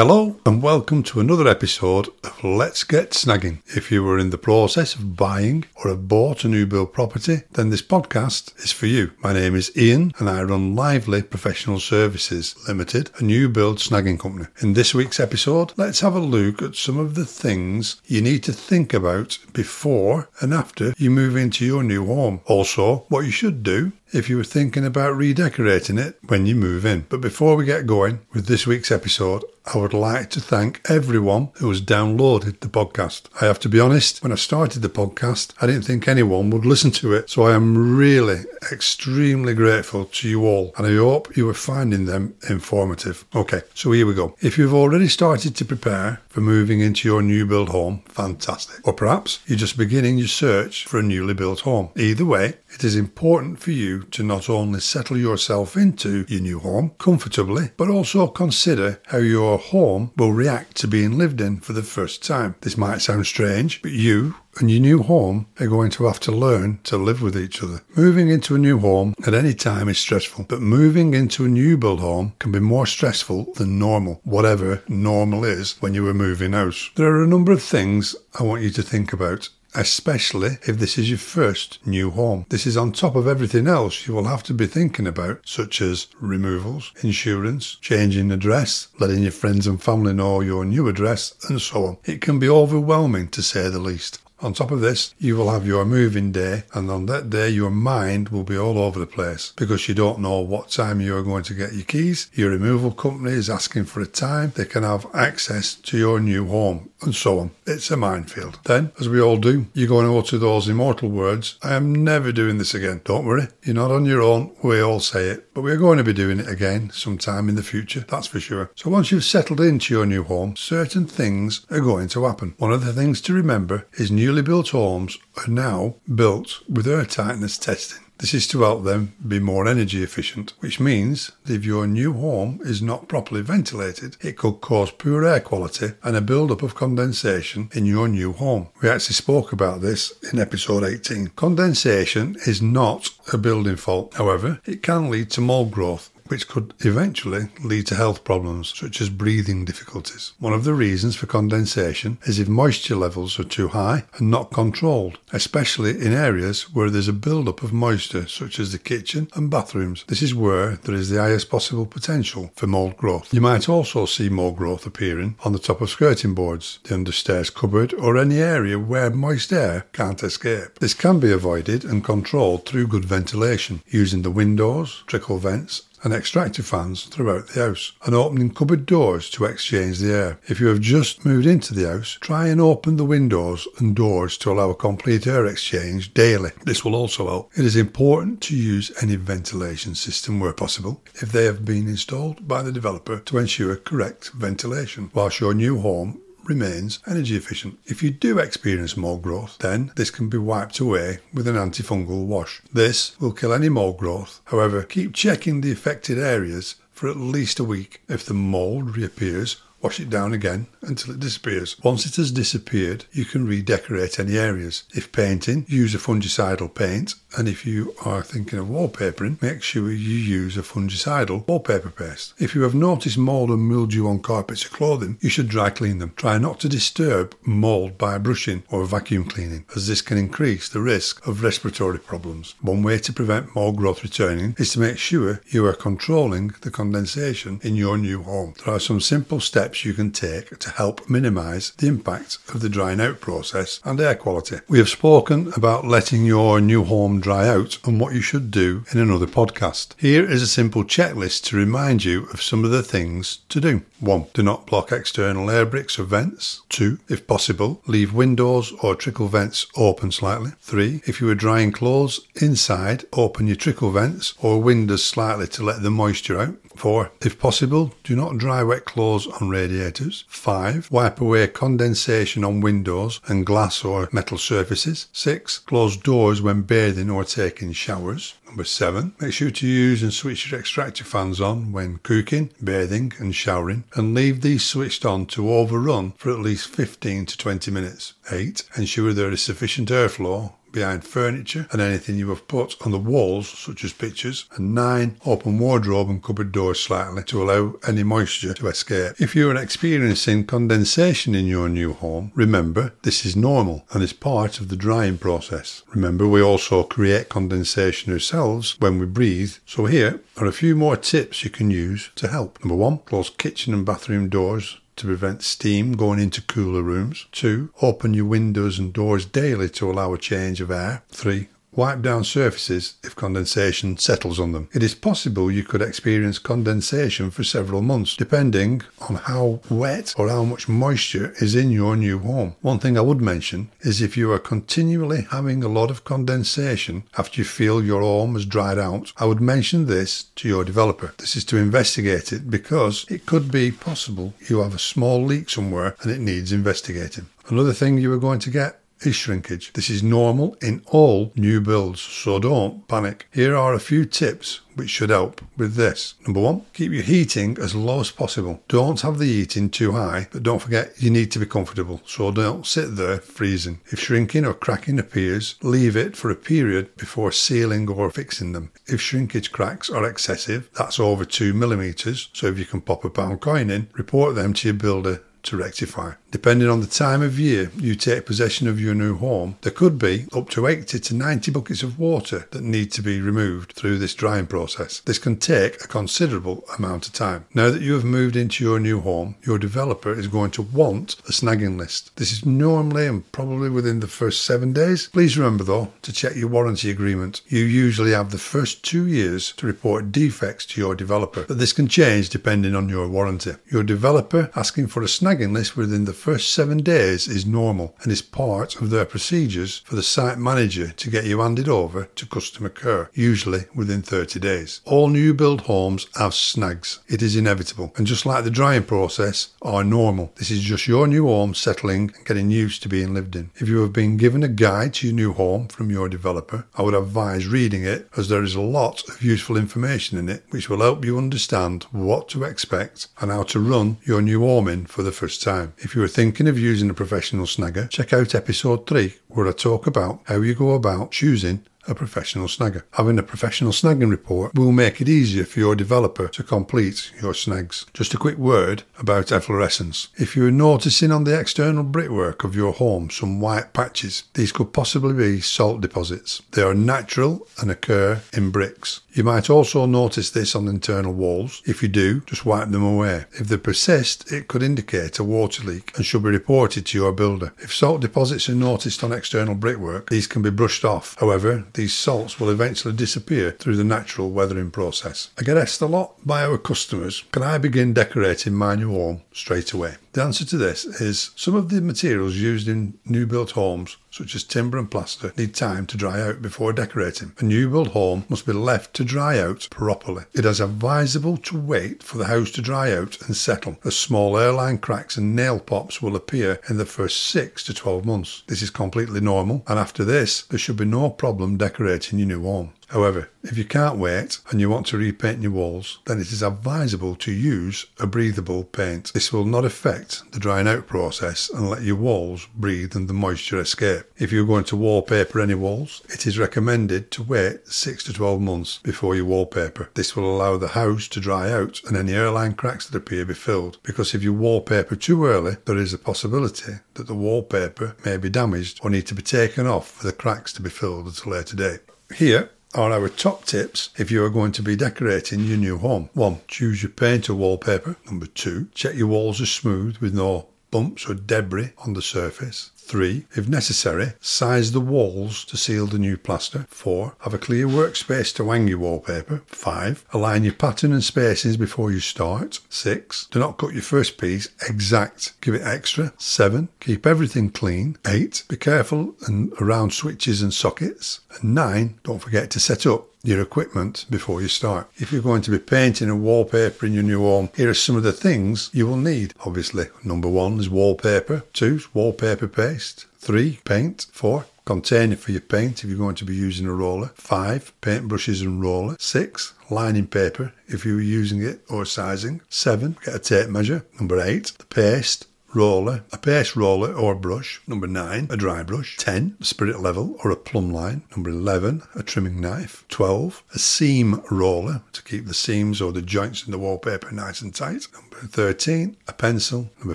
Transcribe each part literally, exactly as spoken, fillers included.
Hello and welcome to another episode of Let's Get Snagging. If you were in the process of buying or have bought a new build property, then this podcast is for you. My name is Ian and I run Lively Professional Services Limited, a new build snagging company. In this week's episode, let's have a look at some of the things you need to think about before and after you move into your new home. Also, what you should do if you were thinking about redecorating it when you move in. But before we get going with this week's episode, I would like to thank everyone who has downloaded the podcast. I have to be honest, when I started the podcast, I didn't think anyone would listen to it, so I am really extremely grateful to you all, and I hope you are finding them informative. Okay, so here we go. If you've already started to prepare for moving into your new build home, fantastic. Or perhaps you're just beginning your search for a newly built home. Either way, it is important for you to not only settle yourself into your new home comfortably, but also consider how your home will react to being lived in for the first time. This might sound strange, but you and your new home are going to have to learn to live with each other. Moving into a new home at any time is stressful, but moving into a new build home can be more stressful than normal, whatever normal is when you were moving house. There are a number of things I want you to think about, especially if this is your first new home. This is on top of everything else you will have to be thinking about, such as removals, insurance, changing address, letting your friends and family know your new address, and so on. It can be overwhelming, to say the least. On top of this, you will have your moving day, and on that day your mind will be all over the place because you don't know what time you are going to get your keys, your removal company is asking for a time they can have access to your new home, and so on. It's a minefield. Then, as we all do, you're going to utter those immortal words, I am never doing this again. Don't worry, you're not on your own, we all say it, but we're going to be doing it again sometime in the future, that's for sure. So once you've settled into your new home, certain things are going to happen. One of the things to remember is new Newly built homes are now built with airtightness testing. This is to help them be more energy efficient, which means that if your new home is not properly ventilated, it could cause poor air quality and a build-up of condensation in your new home. We actually spoke about this in episode eighteen. Condensation is not a building fault. However, it can lead to mold growth, which could eventually lead to health problems such as breathing difficulties. One of the reasons for condensation is if moisture levels are too high and not controlled, especially in areas where there's a build-up of moisture such as the kitchen and bathrooms. This is where there is the highest possible potential for mold growth. You might also see mold growth appearing on the top of skirting boards, the understairs cupboard, or any area where moist air can't escape. This can be avoided and controlled through good ventilation, using the windows, trickle vents, and extractor fans throughout the house, and opening cupboard doors to exchange the air. If you have just moved into the house, try and open the windows and doors to allow a complete air exchange daily. This will also help. It is important to use any ventilation system where possible, if they have been installed by the developer, to ensure correct ventilation whilst your new home remains energy efficient. If you do experience mold growth, then this can be wiped away with an antifungal wash. This will kill any mold growth. However, keep checking the affected areas for at least a week. If the mold reappears, wash it down again until it disappears. Once it has disappeared, you can redecorate any areas. If painting, use a fungicidal paint, and if you are thinking of wallpapering, make sure you use a fungicidal wallpaper paste. If you have noticed mould and mildew on carpets or clothing, you should dry clean them. Try not to disturb mould by brushing or vacuum cleaning, as this can increase the risk of respiratory problems. One way to prevent mould growth returning is to make sure you are controlling the condensation in your new home. There are some simple steps you can take to help minimise the impact of the drying out process and air quality. We have spoken about letting your new home dry out and what you should do in another podcast. Here is a simple checklist to remind you of some of the things to do. one. Do not block external air bricks or vents. two. If possible, leave windows or trickle vents open slightly. three. If you are drying clothes inside, open your trickle vents or windows slightly to let the moisture out. four. If possible, do not dry wet clothes on radiators. five. Wipe away condensation on windows and glass or metal surfaces. six. Close doors when bathing or taking showers. Number seven, make sure to use and switch your extractor fans on when cooking, bathing and showering, and leave these switched on to overrun for at least fifteen to twenty minutes. Eight, ensure there is sufficient airflow behind furniture and anything you have put on the walls, such as pictures. And nine, open wardrobe and cupboard doors slightly to allow any moisture to escape. If you are experiencing condensation in your new home, remember this is normal and is part of the drying process. Remember, we also create condensation ourselves when we breathe, so here are a few more tips you can use to help. Number one, close kitchen and bathroom doors to prevent steam going into cooler rooms. Two, open your windows and doors daily to allow a change of air. Three, wipe down surfaces if condensation settles on them. It is possible you could experience condensation for several months, depending on how wet or how much moisture is in your new home. One thing I would mention is if you are continually having a lot of condensation after you feel your home has dried out, I would mention this to your developer. This is to investigate it, because it could be possible you have a small leak somewhere and it needs investigating. Another thing you are going to get is shrinkage. This is normal in all new builds, so don't panic. Here are a few tips which should help with this. Number one, keep your heating as low as possible. Don't have the heating too high, but don't forget you need to be comfortable, so don't sit there freezing. If shrinking or cracking appears, leave it for a period before sealing or fixing them. If shrinkage cracks are excessive, that's over two millimeters, so if you can pop a pound coin in, report them to your builder to rectify. Depending on the time of year you take possession of your new home, there could be up to eighty to ninety buckets of water that need to be removed through this drying process. This can take a considerable amount of time. Now that you have moved into your new home, your developer is going to want a snagging list. This is normally and probably within the first seven days. Please remember though to check your warranty agreement. You usually have the first two years to report defects to your developer, but this can change depending on your warranty. Your developer asking for a snagging snagging list within the first seven days is normal and is part of their procedures for the site manager to get you handed over to customer care, usually within thirty days. All new build homes have snags. It is inevitable, and just like the drying process are normal, this is just your new home settling and getting used to being lived in. If you have been given a guide to your new home from your developer, I would advise reading it, as there is a lot of useful information in it which will help you understand what to expect and how to run your new home in for the first time. If you are thinking of using a professional snagger, check out episode three where I talk about how you go about choosing a professional snagger. Having a professional snagging report will make it easier for your developer to complete your snags. Just a quick word about efflorescence. If you are noticing on the external brickwork of your home some white patches, these could possibly be salt deposits. They are natural and occur in bricks. You might also notice this on internal walls. If you do, just wipe them away. If they persist, it could indicate a water leak and should be reported to your builder. If salt deposits are noticed on external brickwork, these can be brushed off. However, these salts will eventually disappear through the natural weathering process. I get asked a lot by our customers, can I begin decorating my new home straight away? The answer to this is some of the materials used in new built homes, such as timber and plaster, need time to dry out before decorating. A new build home must be left to dry out properly. It is advisable to wait for the house to dry out and settle, as small airline cracks and nail pops will appear in the first six to twelve months. This is completely normal, and after this there should be no problem decorating your new home. However, if you can't wait and you want to repaint your walls, then it is advisable to use a breathable paint. This will not affect the drying out process and let your walls breathe and the moisture escape. If you're going to wallpaper any walls, it is recommended to wait six to twelve months before you wallpaper. This will allow the house to dry out and any airline cracks that appear be filled, because if you wallpaper too early, there is a possibility that the wallpaper may be damaged or need to be taken off for the cracks to be filled at a later date. Here are our top tips if you are going to be decorating your new home. One, choose your paint or wallpaper. Number two, check your walls are smooth with no bumps or debris on the surface. Three, if necessary, size the walls to seal the new plaster. Four, have a clear workspace to hang your wallpaper. Five, align your pattern and spacings before you start. Six, do not cut your first piece exact, give it extra. Seven, keep everything clean. Eight, be careful and around switches and sockets. And nine, don't forget to set up your equipment before you start. If you're going to be painting and wallpapering your new home, here are some of the things you will need. Obviously, number one is wallpaper. Two, wallpaper paste. Three, paint. Four, container for your paint if you're going to be using a roller, five paint brushes and roller, six lining paper if you're using it or sizing, seven get a tape measure, number eight the paste roller, a paste roller or brush, number nine a dry brush, ten a spirit level or a plumb line, number eleven a trimming knife, twelve a seam roller to keep the seams or the joints in the wallpaper nice and tight, number thirteen a pencil, number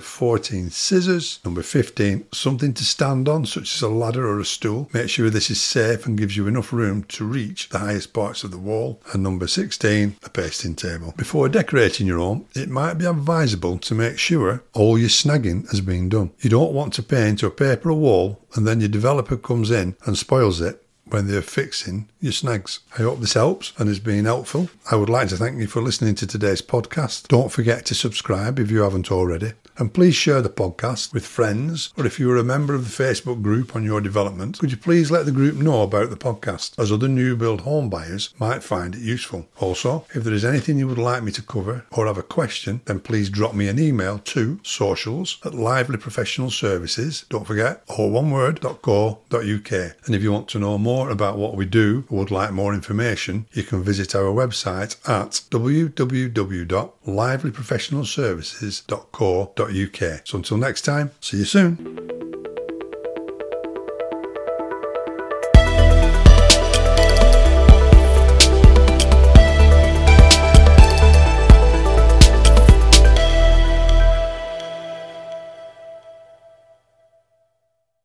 fourteen scissors, number fifteen something to stand on such as a ladder or a stool, make sure this is safe and gives you enough room to reach the highest parts of the wall, and number sixteen a pasting table. Before decorating your home, it might be advisable to make sure all your snagging has been done. You don't want to paint or paper a wall and then your developer comes in and spoils it when they're fixing your snags. I hope this helps and has been helpful. I would like to thank you for listening to today's podcast. Don't forget to subscribe if you haven't already, and please share the podcast with friends, or if you are a member of the Facebook group on your development, could you please let the group know about the podcast, as other new build home buyers might find it useful. Also, if there is anything you would like me to cover or have a question, then please drop me an email to socials at lively professional services, don't forget, or one word, dot co dot uk. And if you want to know more about what we do or would like more information, you can visit our website at w w w dot lively professional services dot co dot uk. So until next time, see you soon.